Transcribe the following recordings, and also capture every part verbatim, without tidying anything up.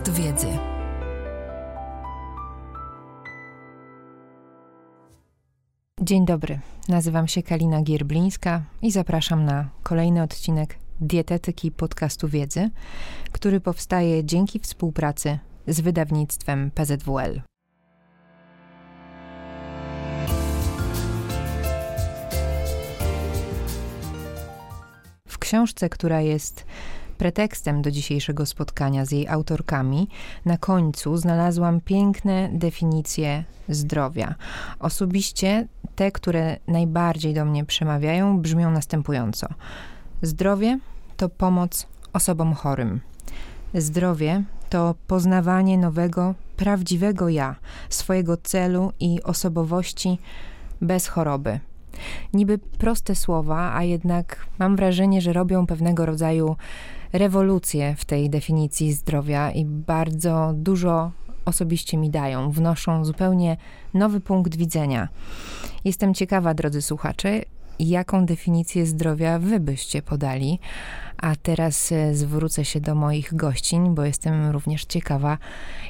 Podcast Wiedzy. Dzień dobry, nazywam się Kalina Gierblińska i zapraszam na kolejny odcinek Dietetyki Podcastu Wiedzy, który powstaje dzięki współpracy z wydawnictwem P Z W L. W książce, która jest pretekstem do dzisiejszego spotkania z jej autorkami, na końcu znalazłam piękne definicje zdrowia. Osobiście te, które najbardziej do mnie przemawiają, brzmią następująco. Zdrowie to pomoc osobom chorym. Zdrowie to poznawanie nowego, prawdziwego ja, swojego celu i osobowości bez choroby. Niby proste słowa, a jednak mam wrażenie, że robią pewnego rodzaju rewolucję w tej definicji zdrowia i bardzo dużo osobiście mi dają, wnoszą zupełnie nowy punkt widzenia. Jestem ciekawa, drodzy słuchacze, jaką definicję zdrowia wy byście podali, a teraz zwrócę się do moich gościń, bo jestem również ciekawa,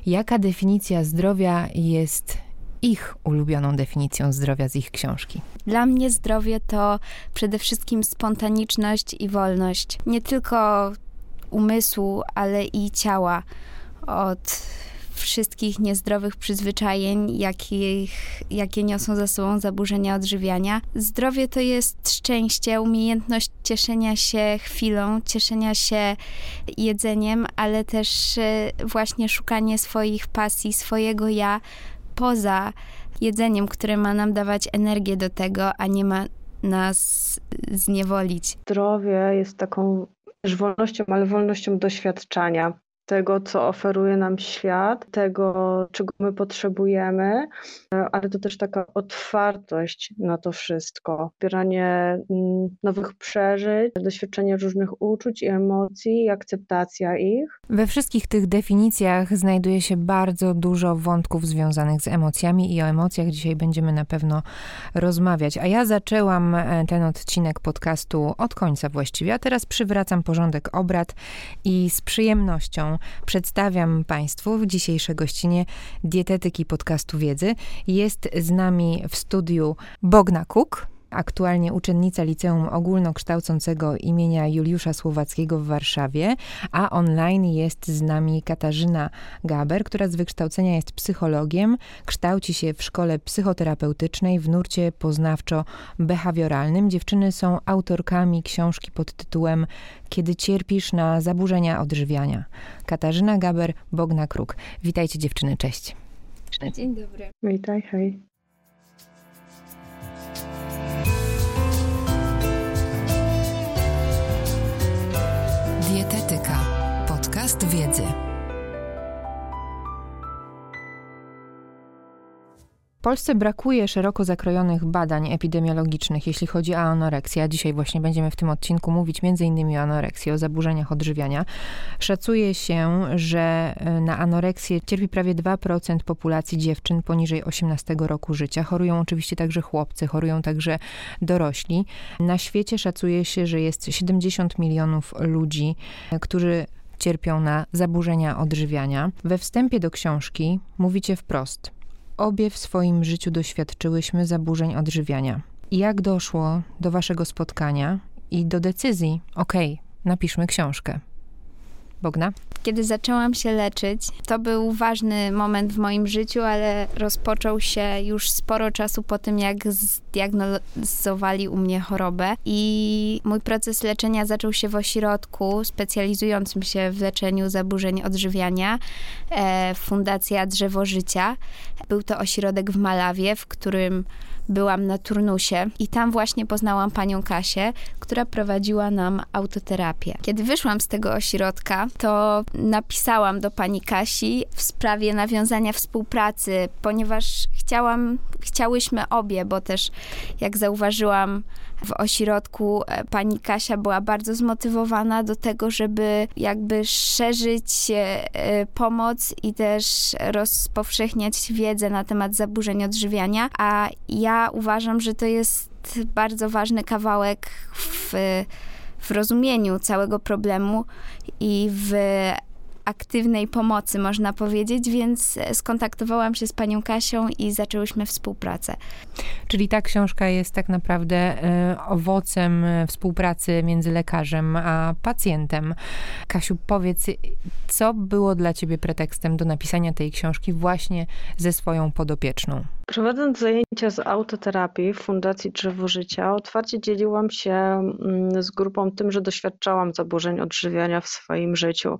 jaka definicja zdrowia jest ich ulubioną definicją zdrowia z ich książki. Dla mnie zdrowie to przede wszystkim spontaniczność i wolność. Nie tylko umysłu, ale i ciała. Od wszystkich niezdrowych przyzwyczajeń, jakich, jakie niosą za sobą zaburzenia odżywiania. Zdrowie to jest szczęście, umiejętność cieszenia się chwilą, cieszenia się jedzeniem, ale też właśnie szukanie swoich pasji, swojego ja, poza jedzeniem, które ma nam dawać energię do tego, a nie ma nas zniewolić. Zdrowie jest taką też wolnością, ale wolnością doświadczania tego, co oferuje nam świat, tego, czego my potrzebujemy, ale to też taka otwartość na to wszystko, wspieranie nowych przeżyć, doświadczenie różnych uczuć i emocji i akceptacja ich. We wszystkich tych definicjach znajduje się bardzo dużo wątków związanych z emocjami i o emocjach dzisiaj będziemy na pewno rozmawiać. A ja zaczęłam ten odcinek podcastu od końca właściwie, a teraz przywracam porządek obrad i z przyjemnością przedstawiam Państwu w dzisiejszej gościnie Dietetyki Podcastu Wiedzy. Jest z nami w studiu Bogna Kuk, aktualnie uczennica Liceum Ogólnokształcącego imienia Juliusza Słowackiego w Warszawie, a online jest z nami Katarzyna Gaber, która z wykształcenia jest psychologiem, kształci się w szkole psychoterapeutycznej w nurcie poznawczo-behawioralnym. Dziewczyny są autorkami książki pod tytułem Kiedy cierpisz na zaburzenia odżywiania. Katarzyna Gaber, Bogna Kuk. Witajcie dziewczyny, cześć. Dzień dobry. Witaj, hej. Dietetyka. Podcast wiedzy. W Polsce brakuje szeroko zakrojonych badań epidemiologicznych, jeśli chodzi o anoreksję. Dzisiaj właśnie będziemy w tym odcinku mówić między innymi o anoreksji, o zaburzeniach odżywiania. Szacuje się, że na anoreksję cierpi prawie dwa procent populacji dziewczyn poniżej osiemnastego roku życia. Chorują oczywiście także chłopcy, chorują także dorośli. Na świecie szacuje się, że jest siedemdziesiąt milionów ludzi, którzy cierpią na zaburzenia odżywiania. We wstępie do książki mówicie wprost: obie w swoim życiu doświadczyłyśmy zaburzeń odżywiania. Jak doszło do waszego spotkania i do decyzji? Okej, okay, napiszmy książkę. Bogna? Kiedy zaczęłam się leczyć, to był ważny moment w moim życiu, ale rozpoczął się już sporo czasu po tym, jak zdiagnozowali u mnie chorobę. I mój proces leczenia zaczął się w ośrodku specjalizującym się w leczeniu zaburzeń odżywiania, e, Fundacja Drzewo Życia. Był to ośrodek w Malawie, w którym byłam na turnusie i tam właśnie poznałam panią Kasię, która prowadziła nam autoterapię. Kiedy wyszłam z tego ośrodka, to napisałam do pani Kasi w sprawie nawiązania współpracy, ponieważ chciałam, chciałyśmy obie, bo też jak zauważyłam w ośrodku, pani Kasia była bardzo zmotywowana do tego, żeby jakby szerzyć pomoc i też rozpowszechniać wiedzę na temat zaburzeń odżywiania, a ja uważam, że to jest bardzo ważny kawałek w w rozumieniu całego problemu i w aktywnej pomocy, można powiedzieć, więc skontaktowałam się z panią Kasią i zaczęłyśmy współpracę. Czyli ta książka jest tak naprawdę owocem współpracy między lekarzem a pacjentem. Kasiu, powiedz, co było dla ciebie pretekstem do napisania tej książki właśnie ze swoją podopieczną? Prowadząc zajęcia z autoterapii w Fundacji Drzewo Życia, otwarcie dzieliłam się z grupą tym, że doświadczałam zaburzeń odżywiania w swoim życiu.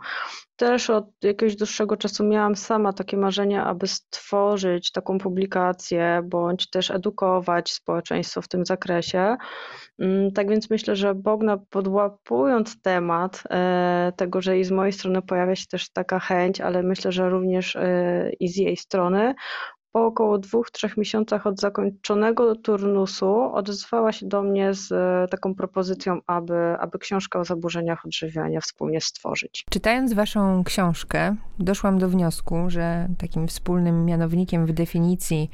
Też od jakiegoś dłuższego czasu miałam sama takie marzenie, aby stworzyć taką publikację, bądź też edukować społeczeństwo w tym zakresie. Tak więc myślę, że Bogna, podłapując temat tego, że i z mojej strony pojawia się też taka chęć, ale myślę, że również i z jej strony, po około dwóch, trzech miesiącach od zakończonego turnusu odezwała się do mnie z taką propozycją, aby, aby książkę o zaburzeniach odżywiania wspólnie stworzyć. Czytając waszą książkę, doszłam do wniosku, że takim wspólnym mianownikiem w definicji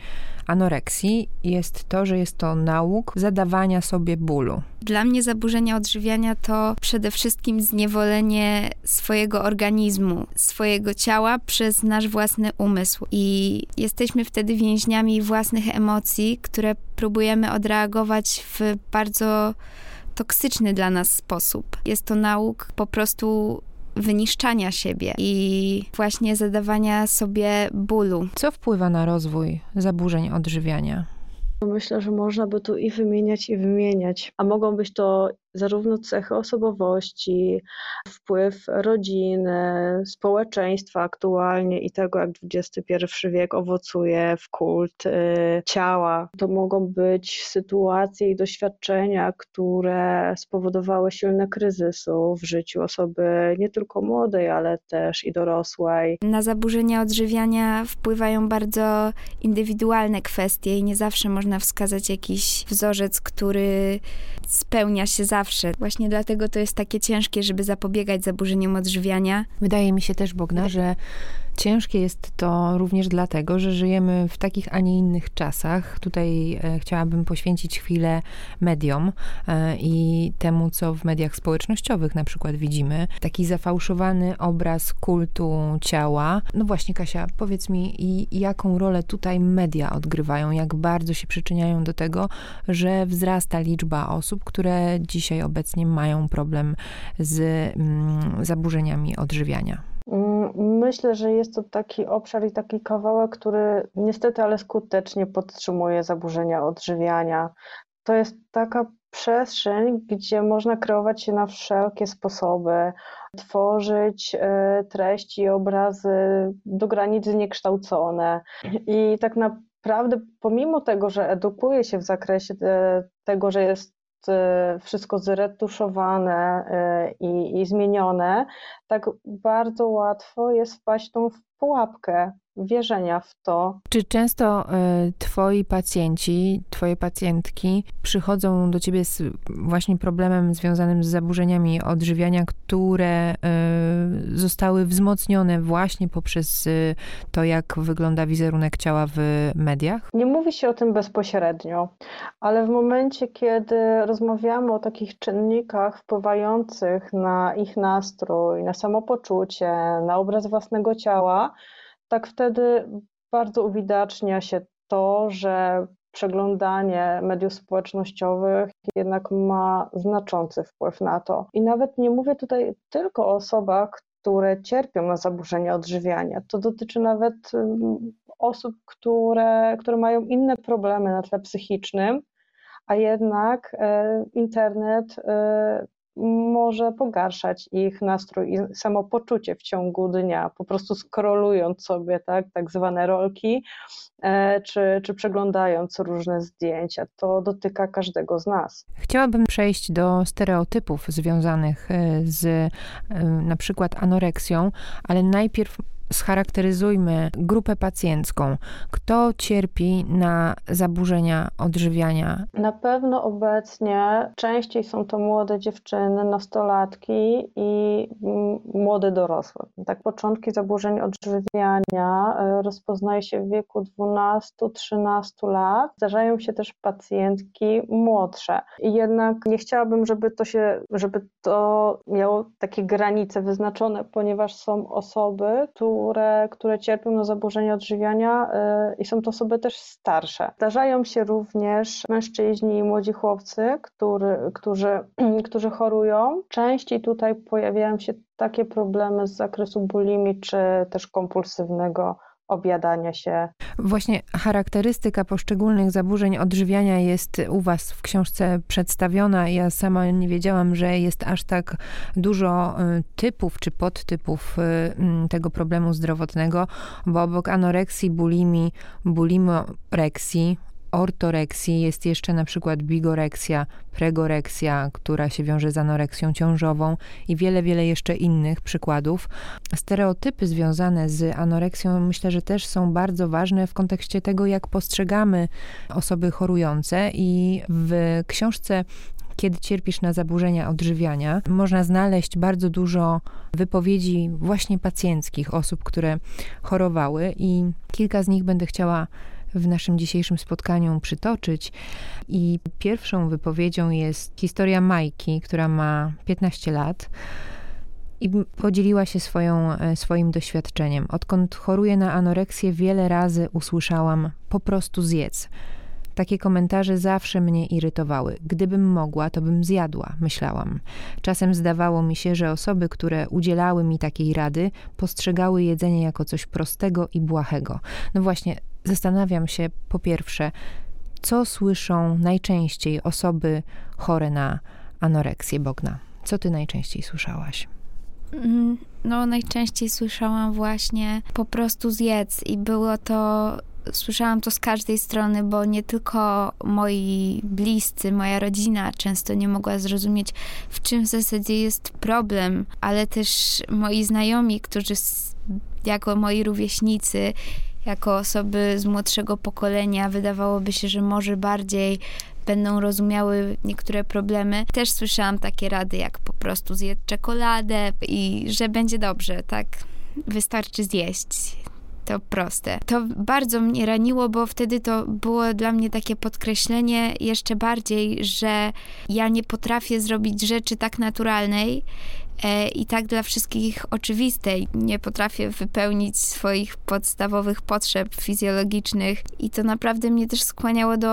anoreksji jest to, że jest to nauk zadawania sobie bólu. Dla mnie zaburzenia odżywiania to przede wszystkim zniewolenie swojego organizmu, swojego ciała przez nasz własny umysł i jesteśmy wtedy więźniami własnych emocji, które próbujemy odreagować w bardzo toksyczny dla nas sposób. Jest to nauk po prostu wyniszczania siebie i właśnie zadawania sobie bólu. Co wpływa na rozwój zaburzeń odżywiania? Myślę, że można by tu i wymieniać, i wymieniać, a mogą być to zarówno cechy osobowości, wpływ rodziny, społeczeństwa aktualnie i tego, jak dwudziesty pierwszy wiek owocuje w kult y, ciała. To mogą być sytuacje i doświadczenia, które spowodowały silne kryzysy w życiu osoby nie tylko młodej, ale też i dorosłej. Na zaburzenia odżywiania wpływają bardzo indywidualne kwestie i nie zawsze można wskazać jakiś wzorzec, który spełnia się zawsze. Właśnie dlatego to jest takie ciężkie, żeby zapobiegać zaburzeniom odżywiania. Wydaje mi się też, Bogna, że ciężkie jest to również dlatego, że żyjemy w takich, a nie innych czasach. Tutaj chciałabym poświęcić chwilę mediom i temu, co w mediach społecznościowych na przykład widzimy. Taki zafałszowany obraz kultu ciała. No właśnie, Kasia, powiedz mi, jaką rolę tutaj media odgrywają? Jak bardzo się przyczyniają do tego, że wzrasta liczba osób, które dzisiaj obecnie mają problem z mm, zaburzeniami odżywiania? Myślę, że jest to taki obszar i taki kawałek, który niestety, ale skutecznie podtrzymuje zaburzenia odżywiania. To jest taka przestrzeń, gdzie można kreować się na wszelkie sposoby, tworzyć treści i obrazy do granic zniekształcone i tak naprawdę pomimo tego, że edukuje się w zakresie tego, że jest wszystko zretuszowane i, i zmienione, tak bardzo łatwo jest wpaść tą w pułapkę wierzenia w to. Czy często y, twoi pacjenci, twoje pacjentki przychodzą do ciebie z właśnie problemem związanym z zaburzeniami odżywiania, które y, zostały wzmocnione właśnie poprzez y, to, jak wygląda wizerunek ciała w mediach? Nie mówi się o tym bezpośrednio, ale w momencie, kiedy rozmawiamy o takich czynnikach wpływających na ich nastrój, na samopoczucie, na obraz własnego ciała, tak wtedy bardzo uwidacznia się to, że przeglądanie mediów społecznościowych jednak ma znaczący wpływ na to. I nawet nie mówię tutaj tylko o osobach, które cierpią na zaburzenia odżywiania. To dotyczy nawet osób, które, które mają inne problemy na tle psychicznym, a jednak internet może pogarszać ich nastrój i samopoczucie w ciągu dnia, po prostu scrollując sobie tak, tak zwane rolki, czy, czy przeglądając różne zdjęcia. To dotyka każdego z nas. Chciałabym przejść do stereotypów związanych z na przykład anoreksją, ale najpierw scharakteryzujmy grupę pacjencką. Kto cierpi na zaburzenia odżywiania? Na pewno obecnie częściej są to młode dziewczyny, nastolatki i młode dorosłe. Tak, początki zaburzeń odżywiania rozpoznaje się w wieku dwunastu do trzynastu lat. Zdarzają się też pacjentki młodsze. I jednak nie chciałabym, żeby to się, żeby to miało takie granice wyznaczone, ponieważ są osoby, które, które cierpią na zaburzenia odżywiania yy, i są to osoby też starsze. Zdarzają się również mężczyźni i młodzi chłopcy, który, którzy, którzy chorują. Częściej tutaj pojawiają się takie problemy z zakresu bulimii czy też kompulsywnego objadania się. Właśnie charakterystyka poszczególnych zaburzeń odżywiania jest u was w książce przedstawiona. Ja sama nie wiedziałam, że jest aż tak dużo typów czy podtypów tego problemu zdrowotnego, bo obok anoreksji, bulimii, bulimoreksji, ortoreksji jest jeszcze na przykład bigoreksja, pregoreksja, która się wiąże z anoreksją ciążową i wiele, wiele jeszcze innych przykładów. Stereotypy związane z anoreksją myślę, że też są bardzo ważne w kontekście tego, jak postrzegamy osoby chorujące i w książce Kiedy cierpisz na zaburzenia odżywiania, można znaleźć bardzo dużo wypowiedzi właśnie pacjenckich osób, które chorowały i kilka z nich będę chciała w naszym dzisiejszym spotkaniu przytoczyć. I pierwszą wypowiedzią jest historia Majki, która ma piętnaście lat i podzieliła się swoją, swoim doświadczeniem. Odkąd choruję na anoreksję, wiele razy usłyszałam: po prostu zjedz. Takie komentarze zawsze mnie irytowały. Gdybym mogła, to bym zjadła, myślałam. Czasem zdawało mi się, że osoby, które udzielały mi takiej rady, postrzegały jedzenie jako coś prostego i błahego. No właśnie, zastanawiam się, po pierwsze, co słyszą najczęściej osoby chore na anoreksję, Bogna? Co ty najczęściej słyszałaś? No, najczęściej słyszałam właśnie: po prostu zjedz, i było to... Słyszałam to z każdej strony, bo nie tylko moi bliscy, moja rodzina często nie mogła zrozumieć, w czym w zasadzie jest problem, ale też moi znajomi, którzy jako moi rówieśnicy, jako osoby z młodszego pokolenia, wydawałoby się, że może bardziej będą rozumiały niektóre problemy. Też słyszałam takie rady jak: po prostu zjedz czekoladę i że będzie dobrze, tak? Wystarczy zjeść. To proste. To bardzo mnie raniło, bo wtedy to było dla mnie takie podkreślenie jeszcze bardziej, że ja nie potrafię zrobić rzeczy tak naturalnej e, i tak dla wszystkich oczywistej. Nie potrafię wypełnić swoich podstawowych potrzeb fizjologicznych i to naprawdę mnie też skłaniało do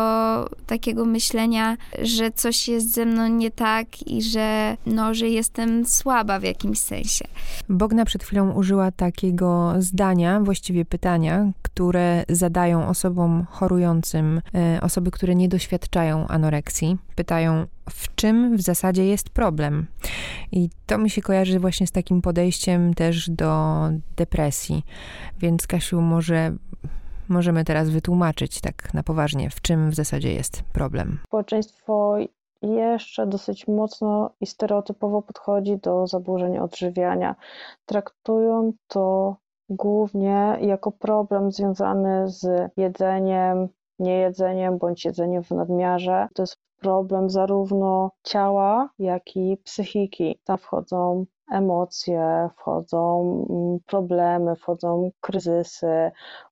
takiego myślenia, że coś jest ze mną nie tak i że, no, że jestem słaba w jakimś sensie. Bogna przed chwilą użyła takiego zdania, właściwie pytania, które zadają osobom chorującym, osoby, które nie doświadczają anoreksji. Pytają, w czym w zasadzie jest problem. I to mi się kojarzy właśnie z takim podejściem też do depresji. Więc Kasiu, może możemy teraz wytłumaczyć tak na poważnie, w czym w zasadzie jest problem. Społeczeństwo jeszcze dosyć mocno i stereotypowo podchodzi do zaburzeń odżywiania. Traktują to głównie jako problem związany z jedzeniem, niejedzeniem bądź jedzeniem w nadmiarze. To jest problem zarówno ciała, jak i psychiki. Tam wchodzą emocje, wchodzą problemy, wchodzą kryzysy,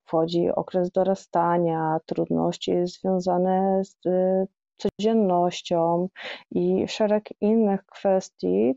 wchodzi okres dorastania, trudności związane z codziennością i szereg innych kwestii,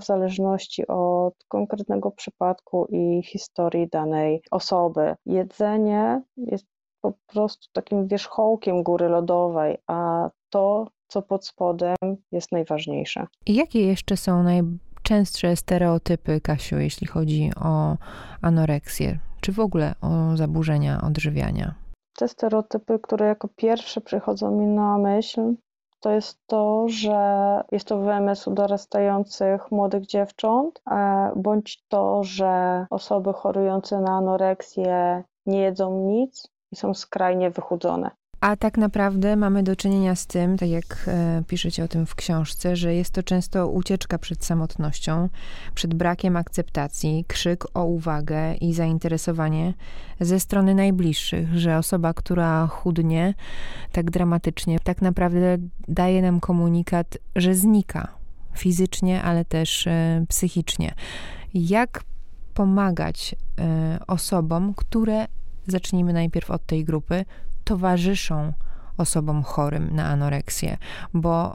w zależności od konkretnego przypadku i historii danej osoby. Jedzenie jest po prostu takim wierzchołkiem góry lodowej, a to, co pod spodem, jest najważniejsze. I jakie jeszcze są najczęstsze stereotypy, Kasiu, jeśli chodzi o anoreksję, czy w ogóle o zaburzenia odżywiania? Te stereotypy, które jako pierwsze przychodzą mi na myśl, to jest to, że jest to wymysł dorastających młodych dziewcząt, bądź to, że osoby chorujące na anoreksję nie jedzą nic i są skrajnie wychudzone. A tak naprawdę mamy do czynienia z tym, tak jak piszecie o tym w książce, że jest to często ucieczka przed samotnością, przed brakiem akceptacji, krzyk o uwagę i zainteresowanie ze strony najbliższych, że osoba, która chudnie tak dramatycznie, tak naprawdę daje nam komunikat, że znika fizycznie, ale też psychicznie. Jak pomagać osobom, które, zacznijmy najpierw od tej grupy, towarzyszą osobom chorym na anoreksję, bo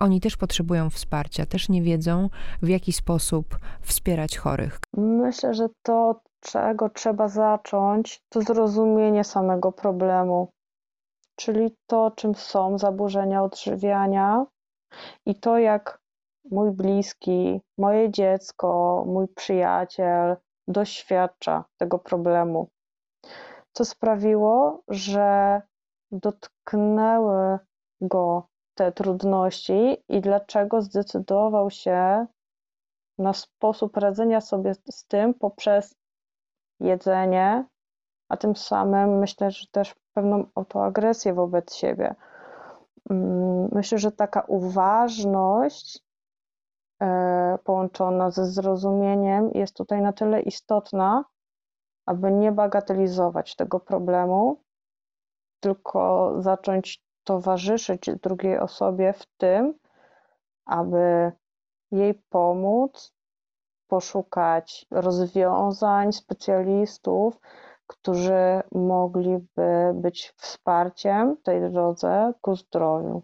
oni też potrzebują wsparcia, też nie wiedzą, w jaki sposób wspierać chorych. Myślę, że to, od czego trzeba zacząć, to zrozumienie samego problemu, czyli to, czym są zaburzenia odżywiania i to, jak mój bliski, moje dziecko, mój przyjaciel doświadcza tego problemu. Co sprawiło, że dotknęły go te trudności i dlaczego zdecydował się na sposób radzenia sobie z tym poprzez jedzenie, a tym samym myślę, że też pewną autoagresję wobec siebie. Myślę, że taka uważność połączona ze zrozumieniem jest tutaj na tyle istotna, aby nie bagatelizować tego problemu, tylko zacząć towarzyszyć drugiej osobie w tym, aby jej pomóc, poszukać rozwiązań, specjalistów, którzy mogliby być wsparciem w tej drodze ku zdrowiu.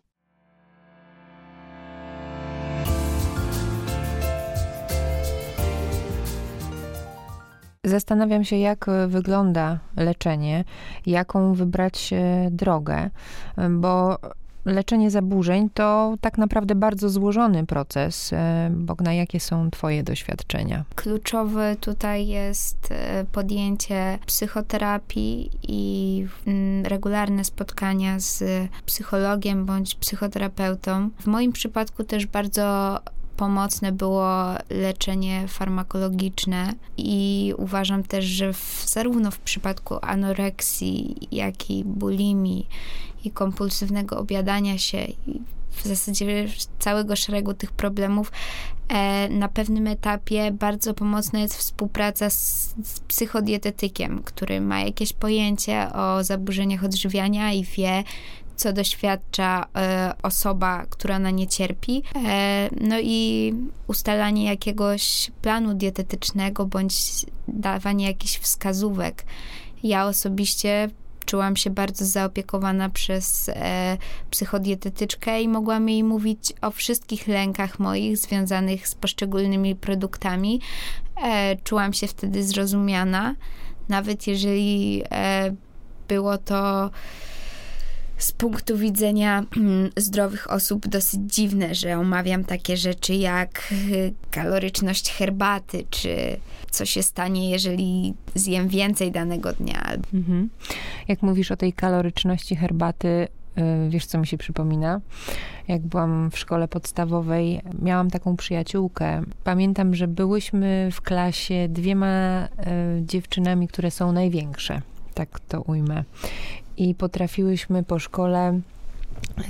Zastanawiam się, jak wygląda leczenie, jaką wybrać drogę, bo leczenie zaburzeń to tak naprawdę bardzo złożony proces. Bogna, jakie są twoje doświadczenia? Kluczowe tutaj jest podjęcie psychoterapii i regularne spotkania z psychologiem bądź psychoterapeutą. W moim przypadku też bardzo pomocne było leczenie farmakologiczne i uważam też, że w, zarówno w przypadku anoreksji, jak i bulimii i kompulsywnego objadania się i w zasadzie całego szeregu tych problemów e, na pewnym etapie bardzo pomocna jest współpraca z, z psychodietetykiem, który ma jakieś pojęcie o zaburzeniach odżywiania i wie, co doświadcza e, osoba, która na nie cierpi. E, no i ustalanie jakiegoś planu dietetycznego bądź dawanie jakichś wskazówek. Ja osobiście czułam się bardzo zaopiekowana przez e, psychodietetyczkę i mogłam jej mówić o wszystkich lękach moich związanych z poszczególnymi produktami. E, czułam się wtedy zrozumiana, nawet jeżeli e, było to z punktu widzenia zdrowych osób dosyć dziwne, że omawiam takie rzeczy jak kaloryczność herbaty, czy co się stanie, jeżeli zjem więcej danego dnia. Mhm. Jak mówisz o tej kaloryczności herbaty, wiesz, co mi się przypomina? Jak byłam w szkole podstawowej, miałam taką przyjaciółkę. Pamiętam, że byłyśmy w klasie dwiema dziewczynami, które są największe. Tak to ujmę. I potrafiłyśmy po szkole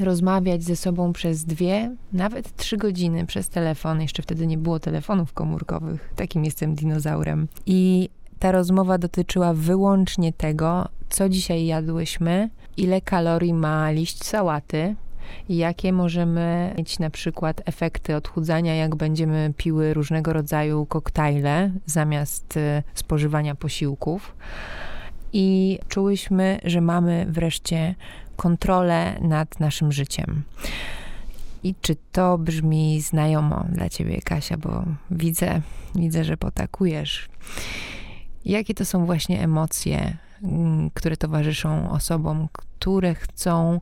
rozmawiać ze sobą przez dwie, nawet trzy godziny przez telefon. Jeszcze wtedy nie było telefonów komórkowych. Takim jestem dinozaurem. I ta rozmowa dotyczyła wyłącznie tego, co dzisiaj jadłyśmy, ile kalorii ma liść sałaty, jakie możemy mieć na przykład efekty odchudzania, jak będziemy piły różnego rodzaju koktajle zamiast spożywania posiłków. I czułyśmy, że mamy wreszcie kontrolę nad naszym życiem. I czy to brzmi znajomo dla ciebie, Kasia? Bo widzę, widzę, że potakujesz. Jakie to są właśnie emocje, które towarzyszą osobom, które chcą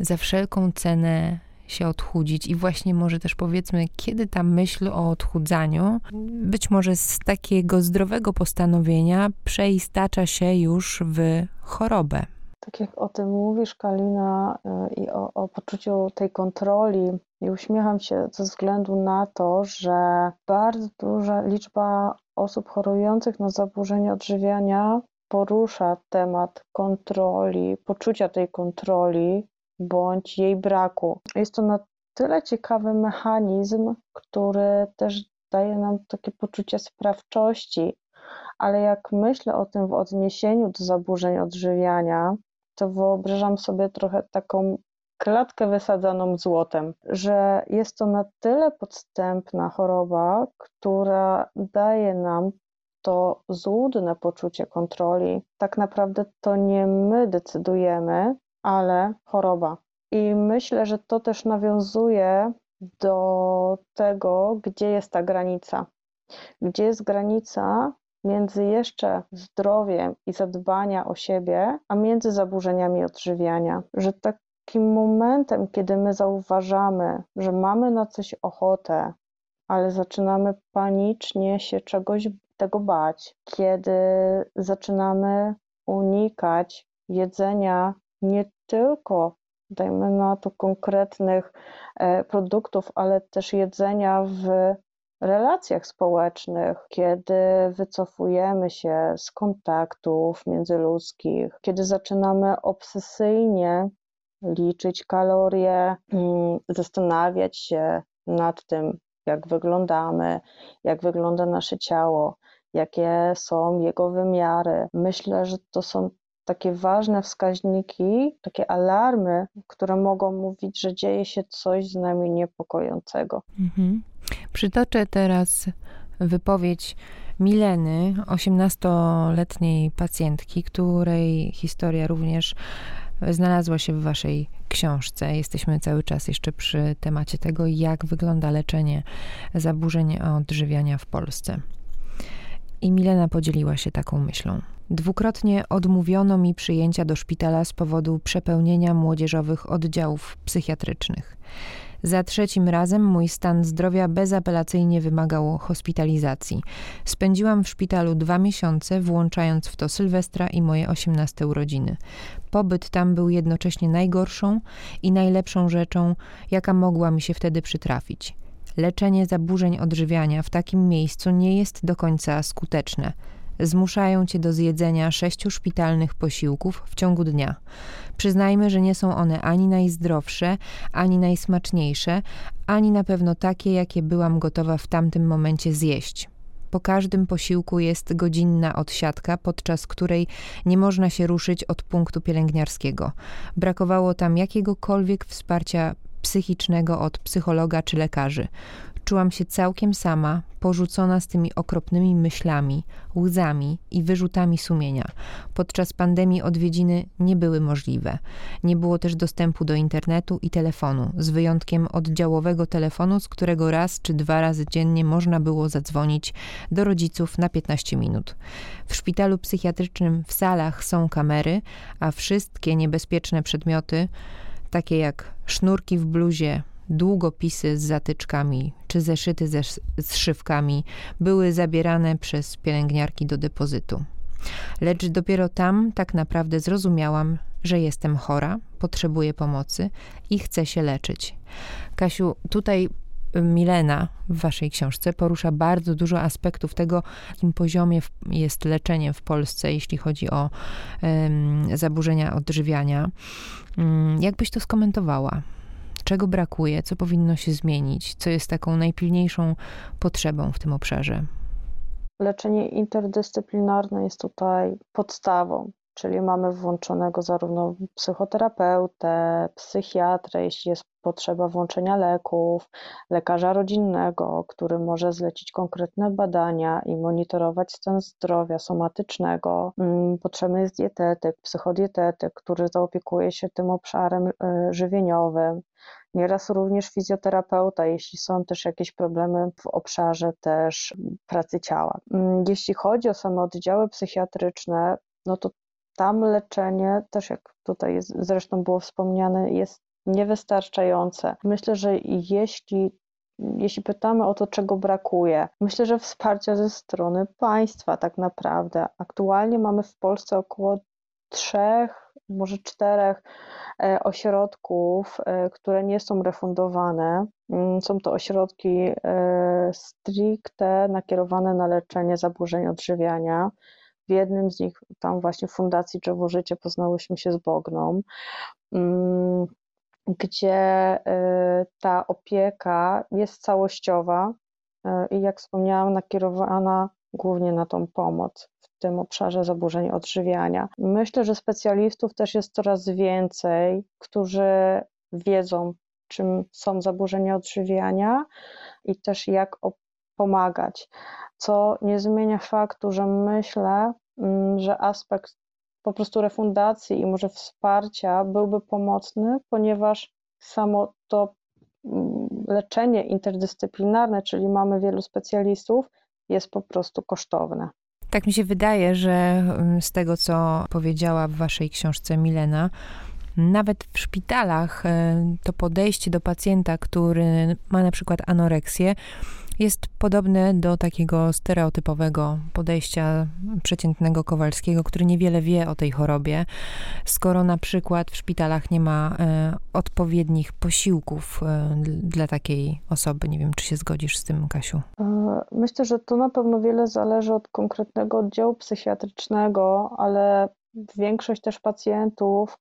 za wszelką cenę się odchudzić? I właśnie może też powiedzmy, kiedy ta myśl o odchudzaniu, być może z takiego zdrowego postanowienia, przeistacza się już w chorobę. Tak jak o tym mówisz, Kalina, i o, o poczuciu tej kontroli, i uśmiecham się ze względu na to, że bardzo duża liczba osób chorujących na zaburzenia odżywiania porusza temat kontroli, poczucia tej kontroli bądź jej braku. Jest to na tyle ciekawy mechanizm, który też daje nam takie poczucie sprawczości, ale jak myślę o tym w odniesieniu do zaburzeń odżywiania, to wyobrażam sobie trochę taką klatkę wysadzaną złotem, że jest to na tyle podstępna choroba, która daje nam to złudne poczucie kontroli. Tak naprawdę to nie my decydujemy, ale choroba. I myślę, że to też nawiązuje do tego, gdzie jest ta granica. Gdzie jest granica między jeszcze zdrowiem i zadbania o siebie, a między zaburzeniami odżywiania. Że takim momentem, kiedy my zauważamy, że mamy na coś ochotę, ale zaczynamy panicznie się czegoś tego bać, kiedy zaczynamy unikać jedzenia nie tylko, dajmy na to, konkretnych produktów, ale też jedzenia w relacjach społecznych, kiedy wycofujemy się z kontaktów międzyludzkich, kiedy zaczynamy obsesyjnie liczyć kalorie, zastanawiać się nad tym, jak wyglądamy, jak wygląda nasze ciało, jakie są jego wymiary. Myślę, że to są takie ważne wskaźniki, takie alarmy, które mogą mówić, że dzieje się coś z nami niepokojącego. Mhm. Przytoczę teraz wypowiedź Mileny, osiemnastoletniej pacjentki, której historia również znalazła się w waszej książce. Jesteśmy cały czas jeszcze przy temacie tego, jak wygląda leczenie zaburzeń odżywiania w Polsce. I Milena podzieliła się taką myślą. Dwukrotnie odmówiono mi przyjęcia do szpitala z powodu przepełnienia młodzieżowych oddziałów psychiatrycznych. Za trzecim razem mój stan zdrowia bezapelacyjnie wymagał hospitalizacji. Spędziłam w szpitalu dwa miesiące, włączając w to Sylwestra i moje osiemnaste urodziny. Pobyt tam był jednocześnie najgorszą i najlepszą rzeczą, jaka mogła mi się wtedy przytrafić. Leczenie zaburzeń odżywiania w takim miejscu nie jest do końca skuteczne. Zmuszają cię do zjedzenia sześciu szpitalnych posiłków w ciągu dnia. Przyznajmy, że nie są one ani najzdrowsze, ani najsmaczniejsze, ani na pewno takie, jakie byłam gotowa w tamtym momencie zjeść. Po każdym posiłku jest godzinna odsiadka, podczas której nie można się ruszyć od punktu pielęgniarskiego. Brakowało tam jakiegokolwiek wsparcia psychicznego od psychologa czy lekarzy. Czułam się całkiem sama, porzucona z tymi okropnymi myślami, łzami i wyrzutami sumienia. Podczas pandemii odwiedziny nie były możliwe. Nie było też dostępu do internetu i telefonu, z wyjątkiem oddziałowego telefonu, z którego raz czy dwa razy dziennie można było zadzwonić do rodziców na piętnaście minut. W szpitalu psychiatrycznym w salach są kamery, a wszystkie niebezpieczne przedmioty, takie jak sznurki w bluzie, długopisy z zatyczkami czy zeszyty ze, z szywkami były zabierane przez pielęgniarki do depozytu. Lecz dopiero tam tak naprawdę zrozumiałam, że jestem chora, potrzebuję pomocy i chcę się leczyć. Kasiu, tutaj Milena w waszej książce porusza bardzo dużo aspektów tego, na jakim poziomie jest leczenie w Polsce, jeśli chodzi o um, zaburzenia odżywiania. Um, jak byś to skomentowała? Czego brakuje, co powinno się zmienić, co jest taką najpilniejszą potrzebą w tym obszarze? Leczenie interdyscyplinarne jest tutaj podstawą, czyli mamy włączonego zarówno psychoterapeutę, psychiatrę, jeśli jest potrzeba włączenia leków, lekarza rodzinnego, który może zlecić konkretne badania i monitorować stan zdrowia somatycznego. Potrzebny jest dietetyk, psychodietetyk, który zaopiekuje się tym obszarem żywieniowym. Nieraz również fizjoterapeuta, jeśli są też jakieś problemy w obszarze też pracy ciała. Jeśli chodzi o same oddziały psychiatryczne, no to tam leczenie też, jak tutaj zresztą było wspomniane, jest niewystarczające. Myślę, że jeśli, jeśli pytamy o to, czego brakuje, myślę, że wsparcia ze strony państwa tak naprawdę. Aktualnie mamy w Polsce około trzech, może czterech ośrodków, które nie są refundowane. Są to ośrodki stricte nakierowane na leczenie zaburzeń odżywiania. W jednym z nich, tam właśnie w Fundacji Drzewo Życia, poznałyśmy się z Bogną, gdzie ta opieka jest całościowa i, jak wspomniałam, nakierowana głównie na tą pomoc w tym obszarze zaburzeń odżywiania. Myślę, że specjalistów też jest coraz więcej, którzy wiedzą, czym są zaburzenia odżywiania i też jak pomagać, co nie zmienia faktu, że myślę, że aspekt po prostu refundacji i może wsparcia byłby pomocny, ponieważ samo to leczenie interdyscyplinarne, czyli mamy wielu specjalistów, jest po prostu kosztowne. Tak mi się wydaje, że z tego, co powiedziała w waszej książce Milena, nawet w szpitalach to podejście do pacjenta, który ma na przykład anoreksję, jest podobne do takiego stereotypowego podejścia przeciętnego Kowalskiego, który niewiele wie o tej chorobie, skoro na przykład w szpitalach nie ma e, odpowiednich posiłków e, dla takiej osoby. Nie wiem, czy się zgodzisz z tym, Kasiu? Myślę, że to na pewno wiele zależy od konkretnego oddziału psychiatrycznego, ale większość też pacjentów,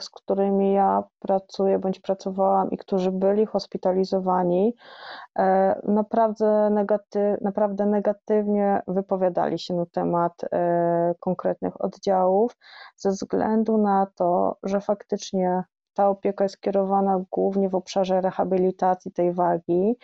z którymi ja pracuję bądź pracowałam i którzy byli hospitalizowani, naprawdę, negatyw, naprawdę negatywnie wypowiadali się na temat konkretnych oddziałów ze względu na to, że faktycznie ta opieka jest kierowana głównie w obszarze rehabilitacji tej wagi,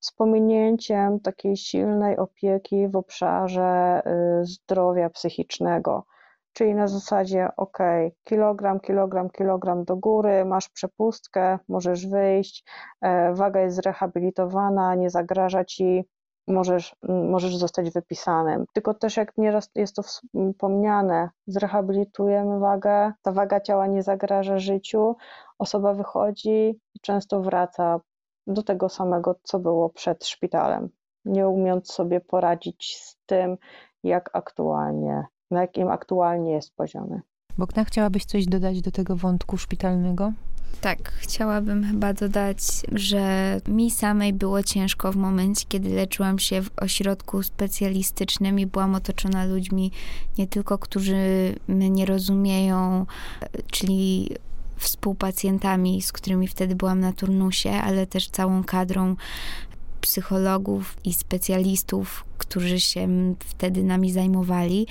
z pominięciem takiej silnej opieki w obszarze zdrowia psychicznego. Czyli na zasadzie, ok, kilogram, kilogram, kilogram do góry, masz przepustkę, możesz wyjść, waga jest zrehabilitowana, nie zagraża ci, możesz, możesz zostać wypisanym. Tylko też, jak nieraz jest to wspomniane, zrehabilitujemy wagę, ta waga ciała nie zagraża życiu, osoba wychodzi i często wraca do tego samego, co było przed szpitalem, nie umiejąc sobie poradzić z tym, jak aktualnie na jakim aktualnie jest poziomie. Bogna, chciałabyś coś dodać do tego wątku szpitalnego? Tak, chciałabym chyba dodać, że mi samej było ciężko w momencie, kiedy leczyłam się w ośrodku specjalistycznym i byłam otoczona ludźmi, nie tylko którzy mnie rozumieją, czyli współpacjentami, z którymi wtedy byłam na turnusie, ale też całą kadrą psychologów i specjalistów, którzy się wtedy nami zajmowali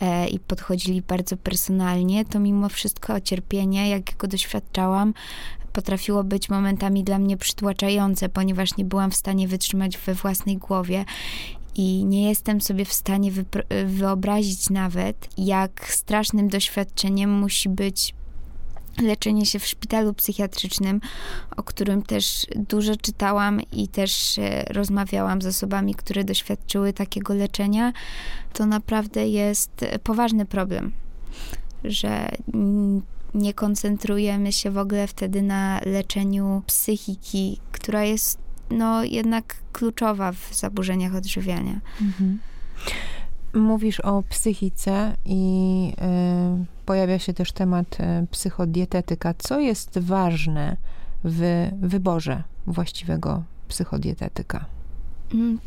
e, i podchodzili bardzo personalnie, to mimo wszystko cierpienie, jakiego doświadczałam, potrafiło być momentami dla mnie przytłaczające, ponieważ nie byłam w stanie wytrzymać we własnej głowie i nie jestem sobie w stanie wypro- wyobrazić nawet, jak strasznym doświadczeniem musi być leczenie się w szpitalu psychiatrycznym, o którym też dużo czytałam i też rozmawiałam z osobami, które doświadczyły takiego leczenia. To naprawdę jest poważny problem, że nie koncentrujemy się w ogóle wtedy na leczeniu psychiki, która jest no, jednak kluczowa w zaburzeniach odżywiania. Mhm. Mówisz o psychice i y, pojawia się też temat psychodietetyka. Co jest ważne w wyborze właściwego psychodietetyka?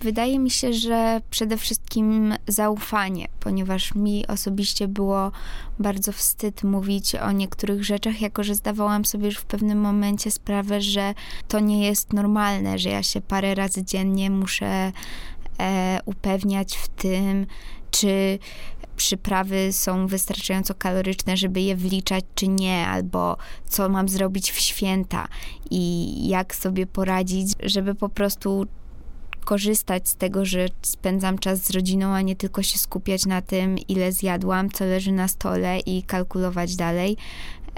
Wydaje mi się, że przede wszystkim zaufanie, ponieważ mi osobiście było bardzo wstyd mówić o niektórych rzeczach, jako że zdawałam sobie już w pewnym momencie sprawę, że to nie jest normalne, że ja się parę razy dziennie muszę upewniać w tym, czy przyprawy są wystarczająco kaloryczne, żeby je wliczać, czy nie, albo co mam zrobić w święta i jak sobie poradzić, żeby po prostu korzystać z tego, że spędzam czas z rodziną, a nie tylko się skupiać na tym, ile zjadłam, co leży na stole i kalkulować dalej.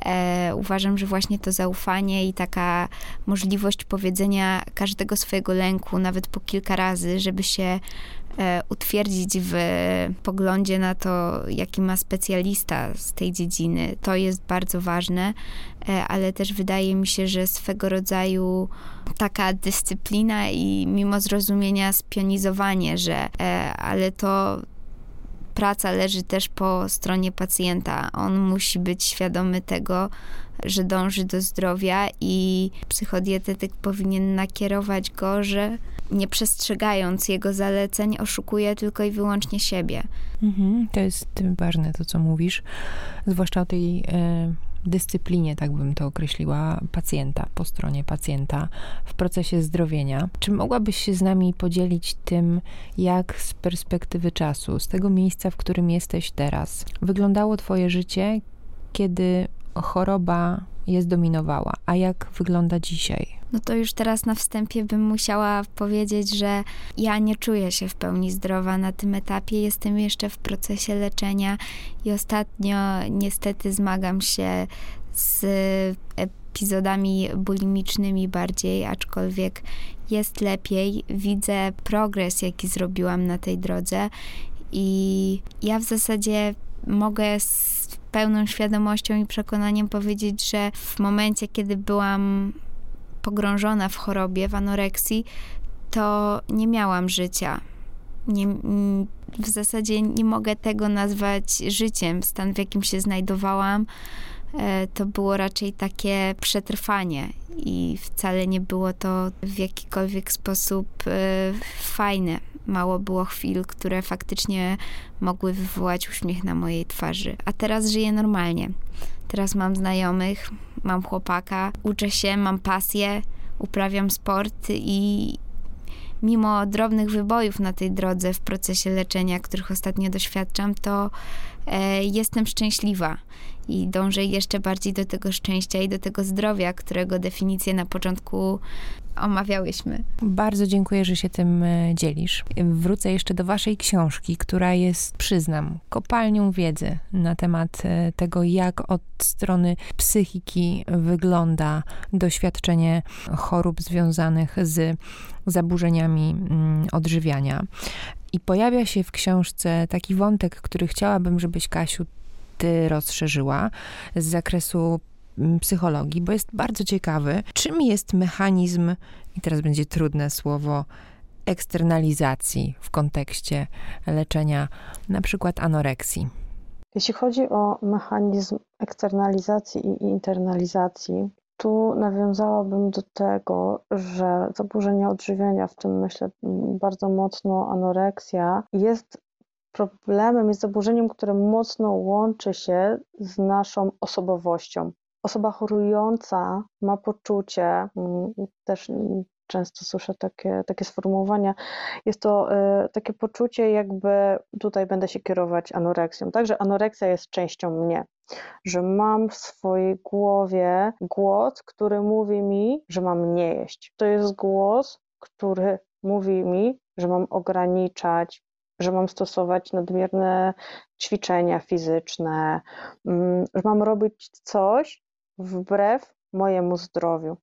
E, uważam, że właśnie to zaufanie i taka możliwość powiedzenia każdego swojego lęku, nawet po kilka razy, żeby się e, utwierdzić w poglądzie na to, jaki ma specjalista z tej dziedziny, to jest bardzo ważne, e, ale też wydaje mi się, że swego rodzaju taka dyscyplina i mimo zrozumienia spionizowanie, że e, ale to praca leży też po stronie pacjenta. On musi być świadomy tego, że dąży do zdrowia i psychodietetyk powinien nakierować go, że nie przestrzegając jego zaleceń oszukuje tylko i wyłącznie siebie. Mhm, to jest ważne to, co mówisz, zwłaszcza o tej y, dyscyplinie, tak bym to określiła, pacjenta, po stronie pacjenta w procesie zdrowienia. Czy mogłabyś się z nami podzielić tym, jak z perspektywy czasu, z tego miejsca, w którym jesteś teraz, wyglądało twoje życie, kiedy choroba je zdominowała, a jak wygląda dzisiaj? No to już teraz na wstępie bym musiała powiedzieć, że ja nie czuję się w pełni zdrowa na tym etapie. Jestem jeszcze w procesie leczenia i ostatnio niestety zmagam się z epizodami bulimicznymi bardziej, aczkolwiek jest lepiej. Widzę progres, jaki zrobiłam na tej drodze i ja w zasadzie mogę z pełną świadomością i przekonaniem powiedzieć, że w momencie, kiedy byłam pogrążona w chorobie, w anoreksji, to nie miałam życia. Nie, w zasadzie nie mogę tego nazwać życiem. Stan, w jakim się znajdowałam, to było raczej takie przetrwanie i wcale nie było to w jakikolwiek sposób fajne. Mało było chwil, które faktycznie mogły wywołać uśmiech na mojej twarzy. A teraz żyję normalnie. Teraz mam znajomych, mam chłopaka, uczę się, mam pasję, uprawiam sport i mimo drobnych wybojów na tej drodze w procesie leczenia, których ostatnio doświadczam, to e, jestem szczęśliwa i dążę jeszcze bardziej do tego szczęścia i do tego zdrowia, którego definicję na początku omawiałyśmy. Bardzo dziękuję, że się tym dzielisz. Wrócę jeszcze do waszej książki, która jest, przyznam, kopalnią wiedzy na temat tego, jak od strony psychiki wygląda doświadczenie chorób związanych z zaburzeniami odżywiania. I pojawia się w książce taki wątek, który chciałabym, żebyś, Kasiu, ty rozszerzyła z zakresu psychologii, bo jest bardzo ciekawy, czym jest mechanizm, i teraz będzie trudne słowo, eksternalizacji w kontekście leczenia na przykład anoreksji. Jeśli chodzi o mechanizm eksternalizacji i internalizacji, tu nawiązałabym do tego, że zaburzenia odżywiania, w tym myślę bardzo mocno anoreksja, jest problemem, jest zaburzeniem, które mocno łączy się z naszą osobowością. Osoba chorująca ma poczucie, też często słyszę takie, takie sformułowania, jest to takie poczucie, jakby tutaj będę się kierować anoreksją. Także anoreksja jest częścią mnie, że mam w swojej głowie głos, który mówi mi, że mam nie jeść. To jest głos, który mówi mi, że mam ograniczać, że mam stosować nadmierne ćwiczenia fizyczne, że mam robić coś wbrew mojemu zdrowiu.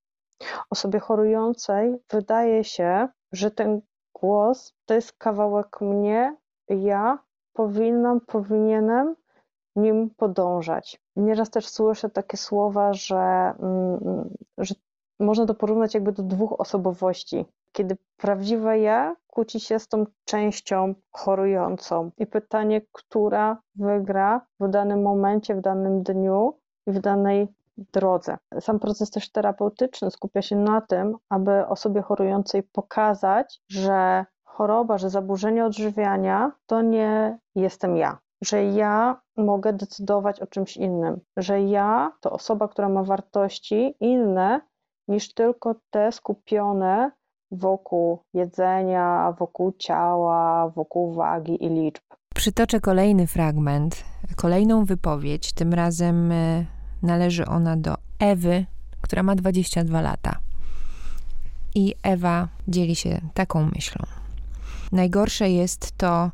Osobie chorującej wydaje się, że ten głos to jest kawałek mnie, ja powinnam, powinienem nim podążać. Nieraz też słyszę takie słowa, że, że można to porównać jakby do dwóch osobowości. Kiedy prawdziwe ja kłóci się z tą częścią chorującą i pytanie, która wygra w danym momencie, w danym dniu i w danej drodze. Sam proces też terapeutyczny skupia się na tym, aby osobie chorującej pokazać, że choroba, że zaburzenie odżywiania to nie jestem ja, że ja mogę decydować o czymś innym, że ja to osoba, która ma wartości inne niż tylko te skupione wokół jedzenia, wokół ciała, wokół wagi i liczb. Przytoczę kolejny fragment, kolejną wypowiedź. Tym razem należy ona do Ewy, która ma dwadzieścia dwa lata. I Ewa dzieli się taką myślą. Najgorsze jest to,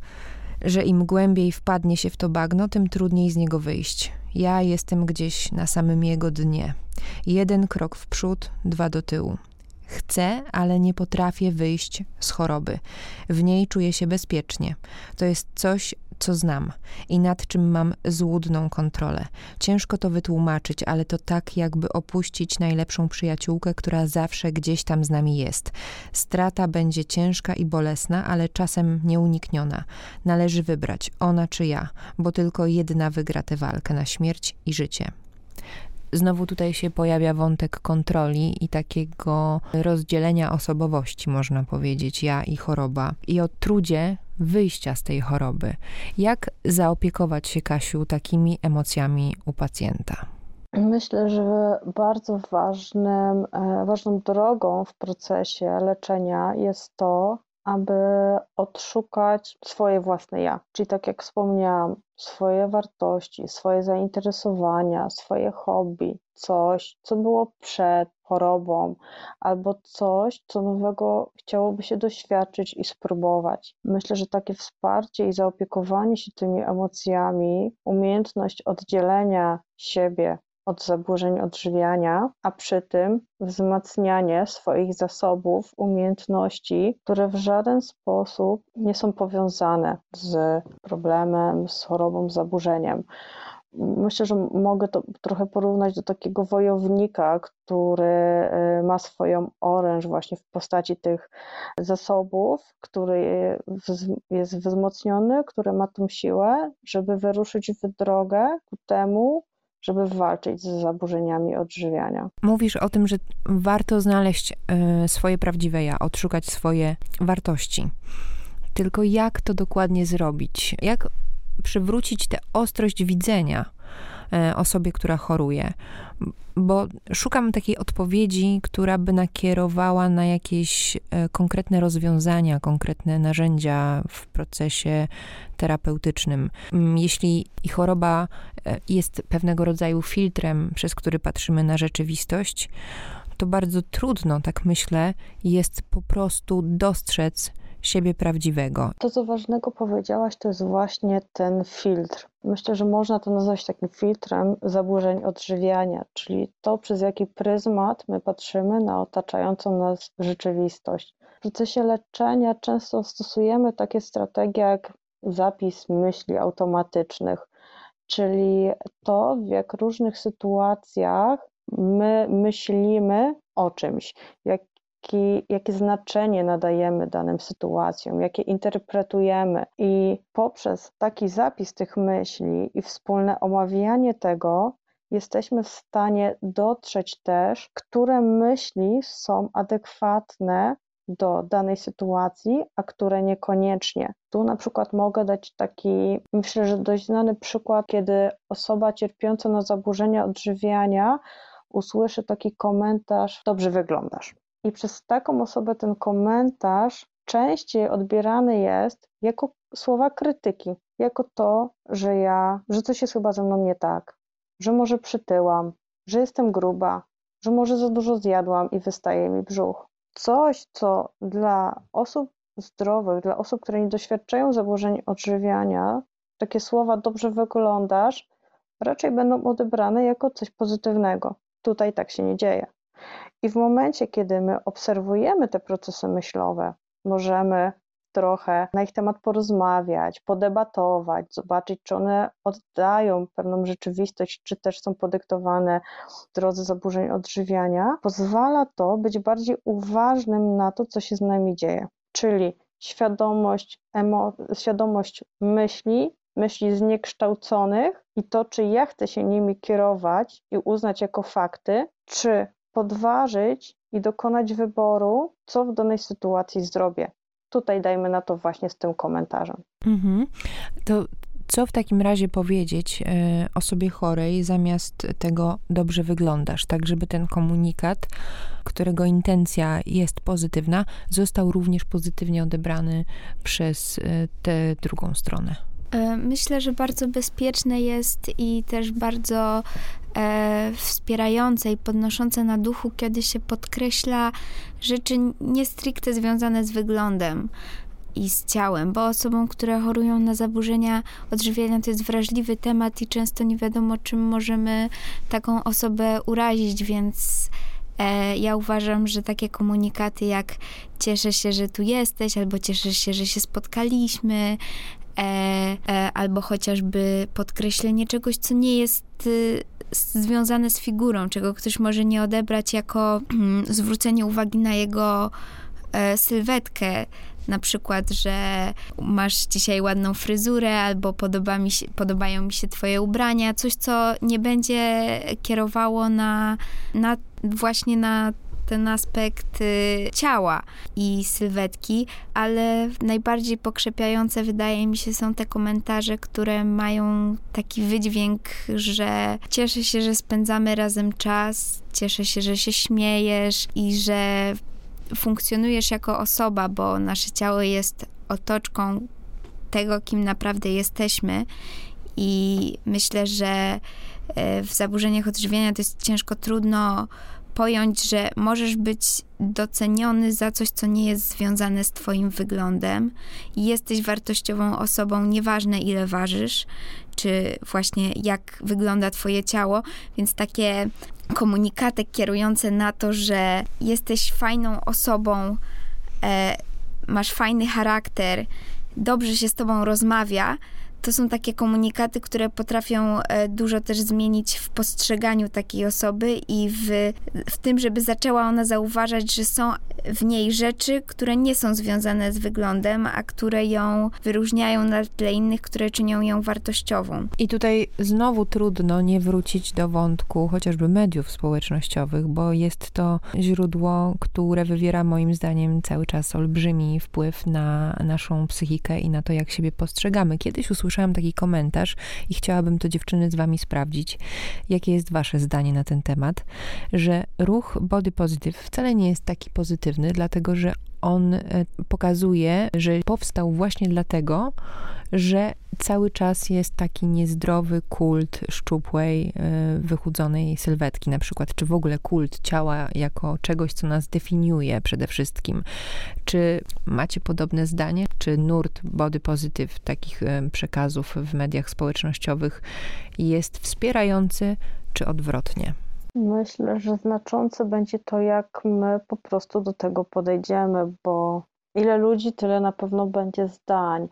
że im głębiej wpadnie się w to bagno, tym trudniej z niego wyjść. Ja jestem gdzieś na samym jego dnie. Jeden krok w przód, dwa do tyłu. Chcę, ale nie potrafię wyjść z choroby. W niej czuję się bezpiecznie. To jest coś, co znam i nad czym mam złudną kontrolę. Ciężko to wytłumaczyć, ale to tak, jakby opuścić najlepszą przyjaciółkę, która zawsze gdzieś tam z nami jest. Strata będzie ciężka i bolesna, ale czasem nieunikniona. Należy wybrać, ona czy ja, bo tylko jedna wygra tę walkę na śmierć i życie. Znowu tutaj się pojawia wątek kontroli i takiego rozdzielenia osobowości, można powiedzieć, ja i choroba. I o trudzie wyjścia z tej choroby. Jak zaopiekować się, Kasiu, takimi emocjami u pacjenta? Myślę, że bardzo ważnym, ważną drogą w procesie leczenia jest to, aby odszukać swoje własne ja. Czyli tak jak wspomniałam, swoje wartości, swoje zainteresowania, swoje hobby, coś, co było przed chorobą, albo coś, co nowego chciałoby się doświadczyć i spróbować. Myślę, że takie wsparcie i zaopiekowanie się tymi emocjami, umiejętność oddzielenia siebie od zaburzeń odżywiania, a przy tym wzmacnianie swoich zasobów, umiejętności, które w żaden sposób nie są powiązane z problemem, z chorobą, z zaburzeniem. Myślę, że mogę to trochę porównać do takiego wojownika, który ma swoją oręż właśnie w postaci tych zasobów, który jest wzmocniony, który ma tą siłę, żeby wyruszyć w drogę ku temu, żeby walczyć z zaburzeniami odżywiania. Mówisz o tym, że warto znaleźć swoje prawdziwe ja, odszukać swoje wartości. Tylko jak to dokładnie zrobić? Jak przywrócić tę ostrość widzenia osobie, która choruje? Bo szukam takiej odpowiedzi, która by nakierowała na jakieś konkretne rozwiązania, konkretne narzędzia w procesie terapeutycznym. Jeśli choroba jest pewnego rodzaju filtrem, przez który patrzymy na rzeczywistość, to bardzo trudno, tak myślę, jest po prostu dostrzec siebie prawdziwego. To, co ważnego powiedziałaś, to jest właśnie ten filtr. Myślę, że można to nazwać takim filtrem zaburzeń odżywiania, czyli to, przez jaki pryzmat my patrzymy na otaczającą nas rzeczywistość. W procesie leczenia często stosujemy takie strategie jak zapis myśli automatycznych, czyli to, w jak różnych sytuacjach my myślimy o czymś, jak Jaki, jakie znaczenie nadajemy danym sytuacjom, jakie interpretujemy. I poprzez taki zapis tych myśli i wspólne omawianie tego jesteśmy w stanie dotrzeć też, które myśli są adekwatne do danej sytuacji, a które niekoniecznie. Tu na przykład mogę dać taki, myślę, że dość znany przykład, kiedy osoba cierpiąca na zaburzenia odżywiania usłyszy taki komentarz: dobrze wyglądasz. I przez taką osobę ten komentarz częściej odbierany jest jako słowa krytyki, jako to, że ja, że coś jest chyba ze mną nie tak, że może przytyłam, że jestem gruba, że może za dużo zjadłam i wystaje mi brzuch. Coś, co dla osób zdrowych, dla osób, które nie doświadczają zaburzeń odżywiania, takie słowa dobrze wyglądasz, raczej będą odebrane jako coś pozytywnego. Tutaj tak się nie dzieje. I w momencie, kiedy my obserwujemy te procesy myślowe, możemy trochę na ich temat porozmawiać, podebatować, zobaczyć, czy one oddają pewną rzeczywistość, czy też są podyktowane w drodze zaburzeń odżywiania. Pozwala to być bardziej uważnym na to, co się z nami dzieje, czyli świadomość, emo- świadomość myśli, myśli zniekształconych i to, czy ja chcę się nimi kierować i uznać jako fakty, czy podważyć i dokonać wyboru, co w danej sytuacji zrobię. Tutaj dajmy na to właśnie z tym komentarzem. Mhm. To co w takim razie powiedzieć osobie chorej zamiast tego dobrze wyglądasz, tak żeby ten komunikat, którego intencja jest pozytywna, został również pozytywnie odebrany przez tę drugą stronę? Myślę, że bardzo bezpieczne jest i też bardzo e, wspierające i podnoszące na duchu, kiedy się podkreśla rzeczy nie stricte związane z wyglądem i z ciałem, bo osobom, które chorują na zaburzenia odżywiania, to jest wrażliwy temat i często nie wiadomo, czym możemy taką osobę urazić, więc e, ja uważam, że takie komunikaty jak cieszę się, że tu jesteś, albo cieszę się, że się spotkaliśmy, e, e, albo chociażby podkreślenie czegoś, co nie jest związane z figurą, czego ktoś może nie odebrać jako zwrócenie uwagi na jego e, sylwetkę. Na przykład, że masz dzisiaj ładną fryzurę, albo podoba mi się, podobają mi się twoje ubrania. Coś, co nie będzie kierowało na, na właśnie na ten aspekt y, ciała i sylwetki, ale najbardziej pokrzepiające, wydaje mi się, są te komentarze, które mają taki wydźwięk, że cieszę się, że spędzamy razem czas, cieszę się, że się śmiejesz i że funkcjonujesz jako osoba, bo nasze ciało jest otoczką tego, kim naprawdę jesteśmy. I myślę, że w zaburzeniach odżywiania to jest ciężko, trudno pojąć, że możesz być doceniony za coś, co nie jest związane z twoim wyglądem. Jesteś wartościową osobą, nieważne ile ważysz, czy właśnie jak wygląda twoje ciało, więc takie komunikaty kierujące na to, że jesteś fajną osobą, e, masz fajny charakter, dobrze się z tobą rozmawia, to są takie komunikaty, które potrafią e, dużo też zmienić w postrzeganiu takiej osoby i w, w tym, żeby zaczęła ona zauważać, że są w niej rzeczy, które nie są związane z wyglądem, a które ją wyróżniają na tle innych, które czynią ją wartościową. I tutaj znowu trudno nie wrócić do wątku chociażby mediów społecznościowych, bo jest to źródło, które wywiera moim zdaniem cały czas olbrzymi wpływ na naszą psychikę i na to, jak siebie postrzegamy. Kiedyś usłyszałam taki komentarz i chciałabym to, dziewczyny, z wami sprawdzić, jakie jest wasze zdanie na ten temat, że ruch body positive wcale nie jest taki pozytywny, dlatego że on pokazuje, że powstał właśnie dlatego, że cały czas jest taki niezdrowy kult szczupłej, wychudzonej sylwetki na przykład, czy w ogóle kult ciała jako czegoś, co nas definiuje przede wszystkim. Czy macie podobne zdanie? Czy nurt body positive takich przekazów w mediach społecznościowych jest wspierający, czy odwrotnie? Myślę, że znaczące będzie to, jak my po prostu do tego podejdziemy, bo ile ludzi, tyle na pewno będzie zdań.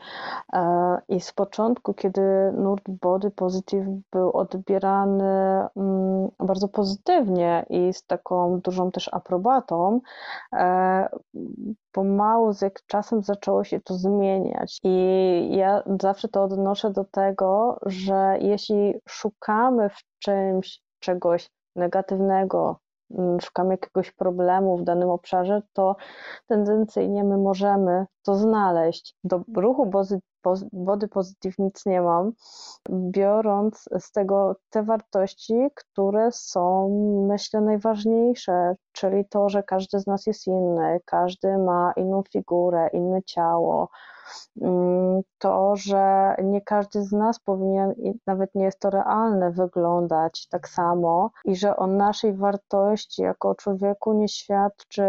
I z początku, kiedy nurt body positive był odbierany bardzo pozytywnie i z taką dużą też aprobatą, pomału z jak czasem zaczęło się to zmieniać. I ja zawsze to odnoszę do tego, że jeśli szukamy w czymś czegoś negatywnego, szukamy jakiegoś problemu w danym obszarze, to tendencyjnie my możemy to znaleźć. Do ruchu body positive nic nie mam, biorąc z tego te wartości, które są, myślę, najważniejsze, czyli to, że każdy z nas jest inny, każdy ma inną figurę, inne ciało, to, że nie każdy z nas powinien, nawet nie jest to realne, wyglądać tak samo i że o naszej wartości jako człowieku nie świadczy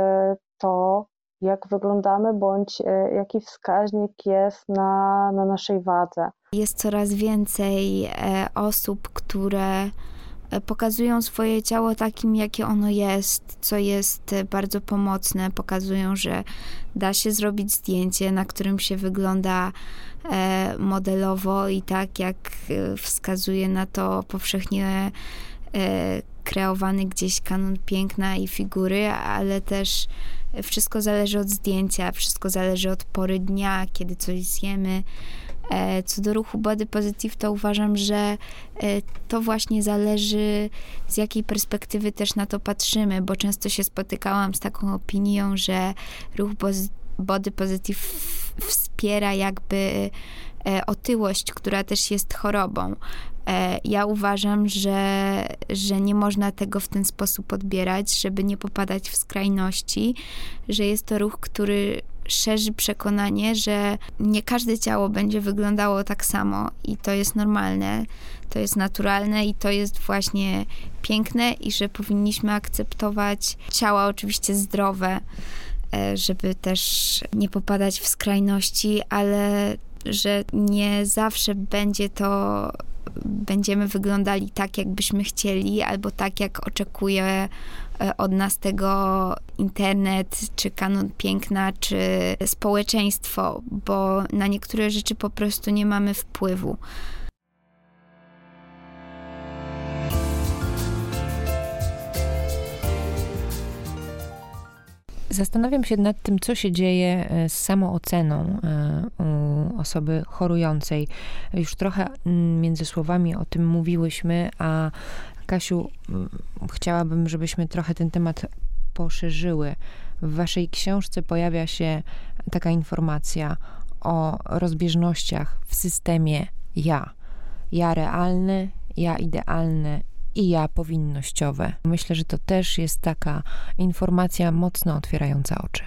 to, jak wyglądamy, bądź jaki wskaźnik jest na, na naszej wadze. Jest coraz więcej osób, które pokazują swoje ciało takim, jakie ono jest, co jest bardzo pomocne. Pokazują, że da się zrobić zdjęcie, na którym się wygląda modelowo i tak, jak wskazuje na to powszechnie kreowany gdzieś kanon piękna i figury, ale też wszystko zależy od zdjęcia, wszystko zależy od pory dnia, kiedy coś zjemy. Co do ruchu body positive, to uważam, że to właśnie zależy, z jakiej perspektywy też na to patrzymy, bo często się spotykałam z taką opinią, że ruch body positive wspiera jakby otyłość, która też jest chorobą. Ja uważam, że, że nie można tego w ten sposób odbierać, żeby nie popadać w skrajności, że jest to ruch, który szerzy przekonanie, że nie każde ciało będzie wyglądało tak samo i to jest normalne, to jest naturalne i to jest właśnie piękne i że powinniśmy akceptować ciała oczywiście zdrowe, żeby też nie popadać w skrajności, ale że nie zawsze będzie to będziemy wyglądali tak, jakbyśmy chcieli, albo tak, jak oczekuje od nas tego internet, czy kanon piękna, czy społeczeństwo, bo na niektóre rzeczy po prostu nie mamy wpływu. Zastanawiam się nad tym, co się dzieje z samooceną u osoby chorującej. Już trochę między słowami o tym mówiłyśmy, a Kasiu, chciałabym, żebyśmy trochę ten temat poszerzyły. W waszej książce pojawia się taka informacja o rozbieżnościach w systemie ja. Ja realny, ja idealny i ja powinnościowe. Myślę, że to też jest taka informacja mocno otwierająca oczy.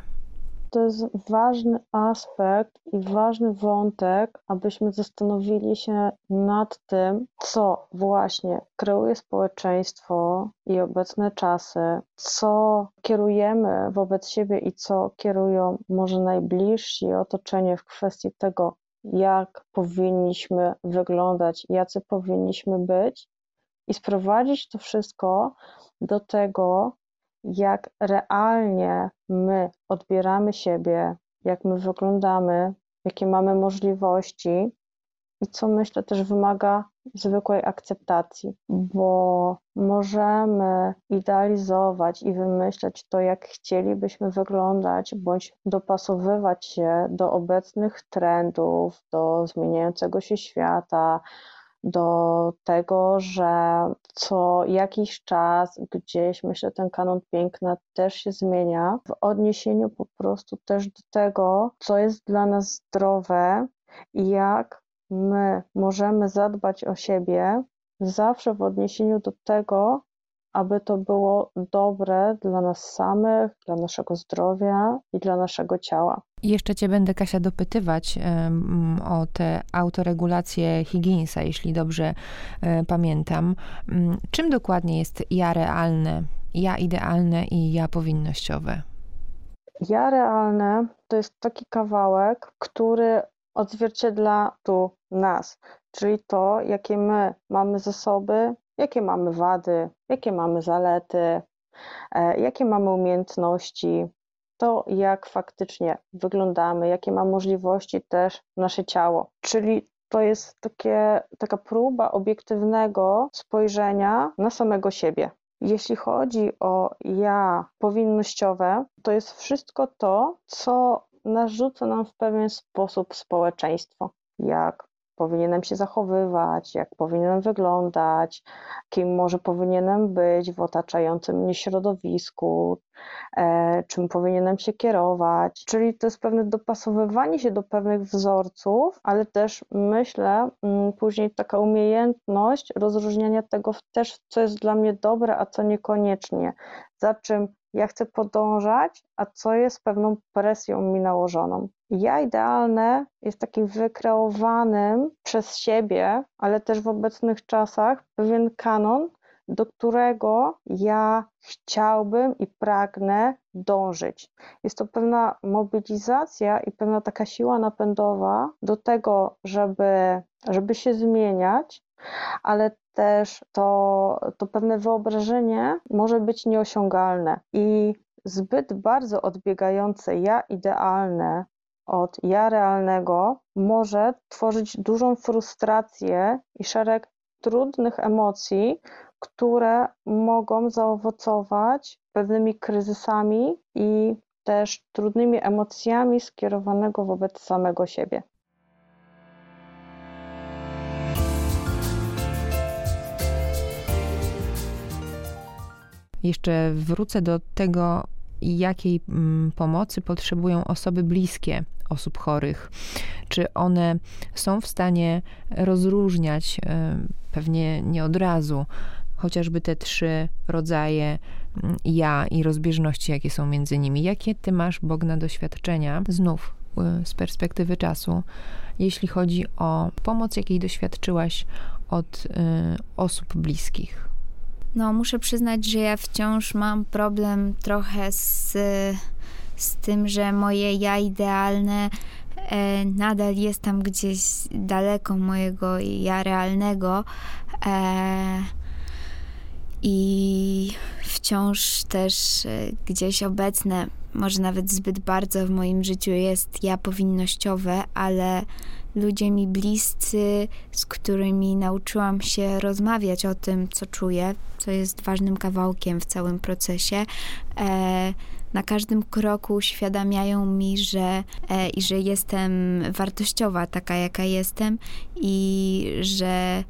To jest ważny aspekt i ważny wątek, abyśmy zastanowili się nad tym, co właśnie kreuje społeczeństwo i obecne czasy, co kierujemy wobec siebie i co kierują może najbliżsi otoczenie w kwestii tego, jak powinniśmy wyglądać, jacy powinniśmy być. I sprowadzić to wszystko do tego, jak realnie my odbieramy siebie, jak my wyglądamy, jakie mamy możliwości i co myślę też wymaga zwykłej akceptacji, bo możemy idealizować i wymyślać to, jak chcielibyśmy wyglądać, bądź dopasowywać się do obecnych trendów, do zmieniającego się świata, do tego, że co jakiś czas gdzieś, myślę, ten kanon piękna też się zmienia w odniesieniu po prostu też do tego, co jest dla nas zdrowe i jak my możemy zadbać o siebie zawsze w odniesieniu do tego, aby to było dobre dla nas samych, dla naszego zdrowia i dla naszego ciała. Jeszcze cię będę, Kasia, dopytywać um, o te autoregulacje Higginsa, jeśli dobrze um, pamiętam. Um, czym dokładnie jest ja realne, ja idealne i ja powinnościowe? Ja realne to jest taki kawałek, który odzwierciedla tu nas, czyli to, jakie my mamy zasoby, jakie mamy wady, jakie mamy zalety, jakie mamy umiejętności, to jak faktycznie wyglądamy, jakie ma możliwości też nasze ciało. Czyli to jest takie, taka próba obiektywnego spojrzenia na samego siebie. Jeśli chodzi o ja powinnościowe, to jest wszystko to, co narzuca nam w pewien sposób społeczeństwo. Jak powinienem się zachowywać, jak powinienem wyglądać, kim może powinienem być w otaczającym mnie środowisku, e, czym powinienem się kierować. Czyli to jest pewne dopasowywanie się do pewnych wzorców, ale też myślę m, później taka umiejętność rozróżniania tego też, co jest dla mnie dobre, a co niekoniecznie. Za czym ja chcę podążać, a co jest pewną presją mi nałożoną. Ja idealne jest takim wykreowanym przez siebie, ale też w obecnych czasach pewien kanon, do którego ja chciałbym i pragnę dążyć. Jest to pewna mobilizacja i pewna taka siła napędowa do tego, żeby, żeby się zmieniać, ale też to, to pewne wyobrażenie może być nieosiągalne i zbyt bardzo odbiegające ja idealne od ja realnego może tworzyć dużą frustrację i szereg trudnych emocji, które mogą zaowocować pewnymi kryzysami i też trudnymi emocjami skierowanego wobec samego siebie. Jeszcze wrócę do tego, jakiej pomocy potrzebują osoby bliskie osób chorych. Czy one są w stanie rozróżniać, pewnie nie od razu, chociażby te trzy rodzaje ja i rozbieżności, jakie są między nimi. Jakie ty masz, Bogna, doświadczenia, znów z perspektywy czasu, jeśli chodzi o pomoc, jakiej doświadczyłaś od y, osób bliskich? No, muszę przyznać, że ja wciąż mam problem trochę z, z tym, że moje ja idealne nadal jest tam gdzieś daleko mojego ja realnego i wciąż też gdzieś obecne, może nawet zbyt bardzo w moim życiu jest ja powinnościowe, ale ludzie mi bliscy, z którymi nauczyłam się rozmawiać o tym, co czuję, co jest ważnym kawałkiem w całym procesie, e, na każdym kroku uświadamiają mi, że, e, i że jestem wartościowa, taka jaka jestem, i że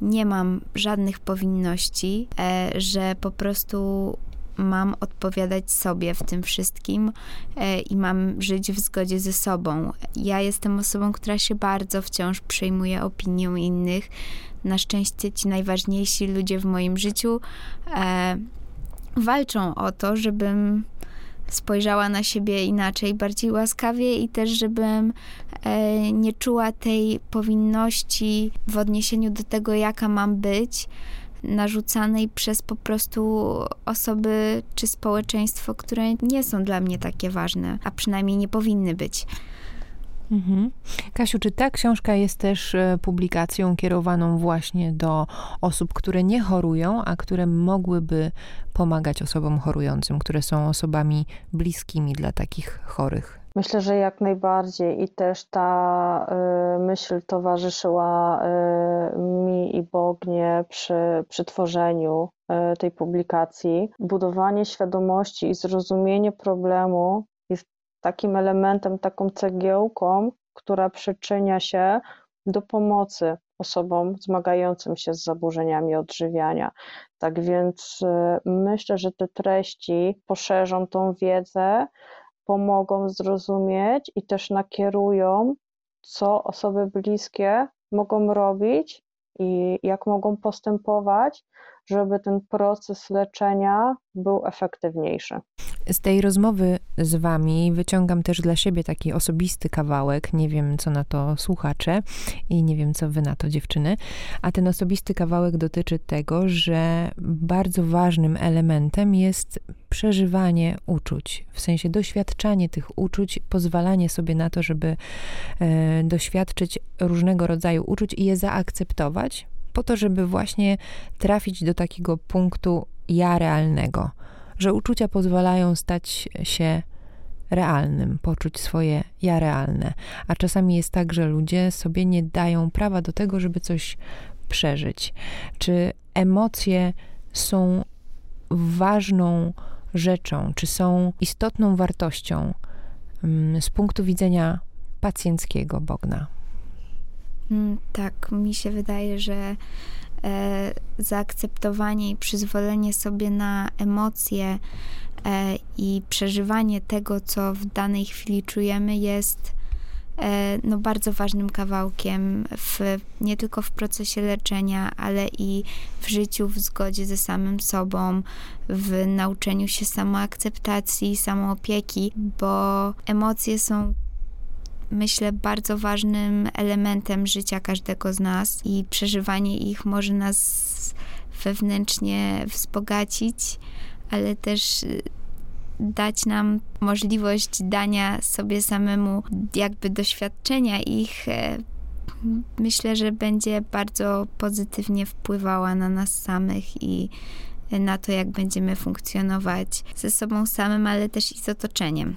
nie mam żadnych powinności, e, że po prostu mam odpowiadać sobie w tym wszystkim e, i mam żyć w zgodzie ze sobą. Ja jestem osobą, która się bardzo wciąż przejmuje opinią innych. Na szczęście ci najważniejsi ludzie w moim życiu e, walczą o to, żebym spojrzała na siebie inaczej, bardziej łaskawie, i też żebym e, nie czuła tej powinności w odniesieniu do tego, jaka mam być, narzucanej przez po prostu osoby czy społeczeństwo, które nie są dla mnie takie ważne, a przynajmniej nie powinny być. Mhm. Kasiu, czy ta książka jest też publikacją kierowaną właśnie do osób, które nie chorują, a które mogłyby pomagać osobom chorującym, które są osobami bliskimi dla takich chorych? Myślę, że jak najbardziej, i też ta y, myśl towarzyszyła y, mi i Bognie przy, przy tworzeniu y, tej publikacji. Budowanie świadomości i zrozumienie problemu jest takim elementem, taką cegiełką, która przyczynia się do pomocy osobom zmagającym się z zaburzeniami odżywiania. Tak więc y, myślę, że te treści poszerzą tą wiedzę, pomogą zrozumieć i też nakierują, co osoby bliskie mogą robić i jak mogą postępować, żeby ten proces leczenia był efektywniejszy. Z tej rozmowy z wami wyciągam też dla siebie taki osobisty kawałek. Nie wiem, co na to słuchacze i nie wiem, co wy na to, dziewczyny. A ten osobisty kawałek dotyczy tego, że bardzo ważnym elementem jest przeżywanie uczuć. W sensie doświadczanie tych uczuć, pozwalanie sobie na to, żeby e, doświadczyć różnego rodzaju uczuć i je zaakceptować, po to, żeby właśnie trafić do takiego punktu ja realnego, że uczucia pozwalają stać się realnym, poczuć swoje ja realne. A czasami jest tak, że ludzie sobie nie dają prawa do tego, żeby coś przeżyć. Czy emocje są ważną rzeczą, czy są istotną wartością z punktu widzenia pacjenckiego, Bogna? Tak, mi się wydaje, że e, zaakceptowanie i przyzwolenie sobie na emocje e, i przeżywanie tego, co w danej chwili czujemy, jest e, no, bardzo ważnym kawałkiem w, nie tylko w procesie leczenia, ale i w życiu w zgodzie ze samym sobą, w nauczeniu się samoakceptacji, samoopieki, bo emocje są, myślę, bardzo ważnym elementem życia każdego z nas i przeżywanie ich może nas wewnętrznie wzbogacić, ale też dać nam możliwość dania sobie samemu jakby doświadczenia ich. Myślę, że będzie bardzo pozytywnie wpływała na nas samych i na to, jak będziemy funkcjonować ze sobą samym, ale też i z otoczeniem.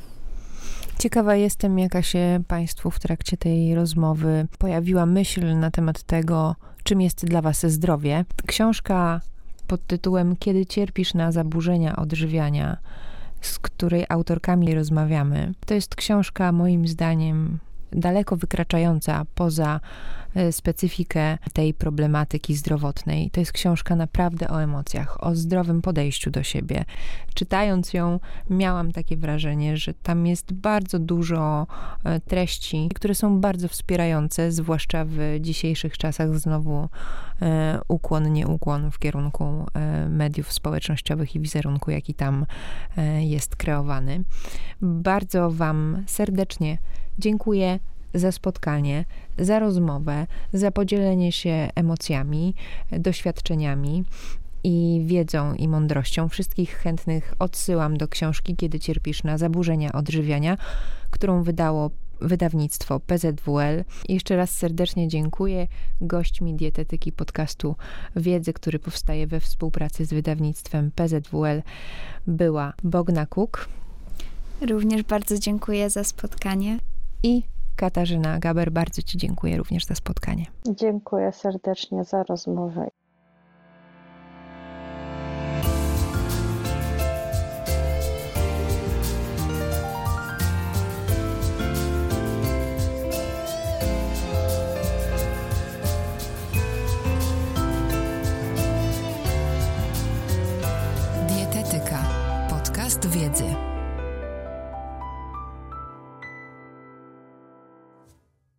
Ciekawa jestem, jaka się Państwu w trakcie tej rozmowy pojawiła myśl na temat tego, czym jest dla Was zdrowie. Książka pod tytułem Kiedy cierpisz na zaburzenia odżywiania, z której autorkami rozmawiamy, to jest książka moim zdaniem daleko wykraczająca poza specyfikę tej problematyki zdrowotnej. To jest książka naprawdę o emocjach, o zdrowym podejściu do siebie. Czytając ją, miałam takie wrażenie, że tam jest bardzo dużo treści, które są bardzo wspierające, zwłaszcza w dzisiejszych czasach. Znowu ukłon, nie ukłon w kierunku mediów społecznościowych i wizerunku, jaki tam jest kreowany. Bardzo Wam serdecznie dziękuję za spotkanie, za rozmowę, za podzielenie się emocjami, doświadczeniami i wiedzą i mądrością. Wszystkich chętnych odsyłam do książki Kiedy cierpisz na zaburzenia odżywiania, którą wydało wydawnictwo P Z W L. Jeszcze raz serdecznie dziękuję. Gośćmi Dietetyki Podcastu Wiedzy, który powstaje we współpracy z wydawnictwem P Z W L, była Bogna Kuk. Również bardzo dziękuję za spotkanie. I Katarzyna Gaber, bardzo Ci dziękuję również za spotkanie. Dziękuję serdecznie za rozmowę. Dietetyka. Podcast wiedzy.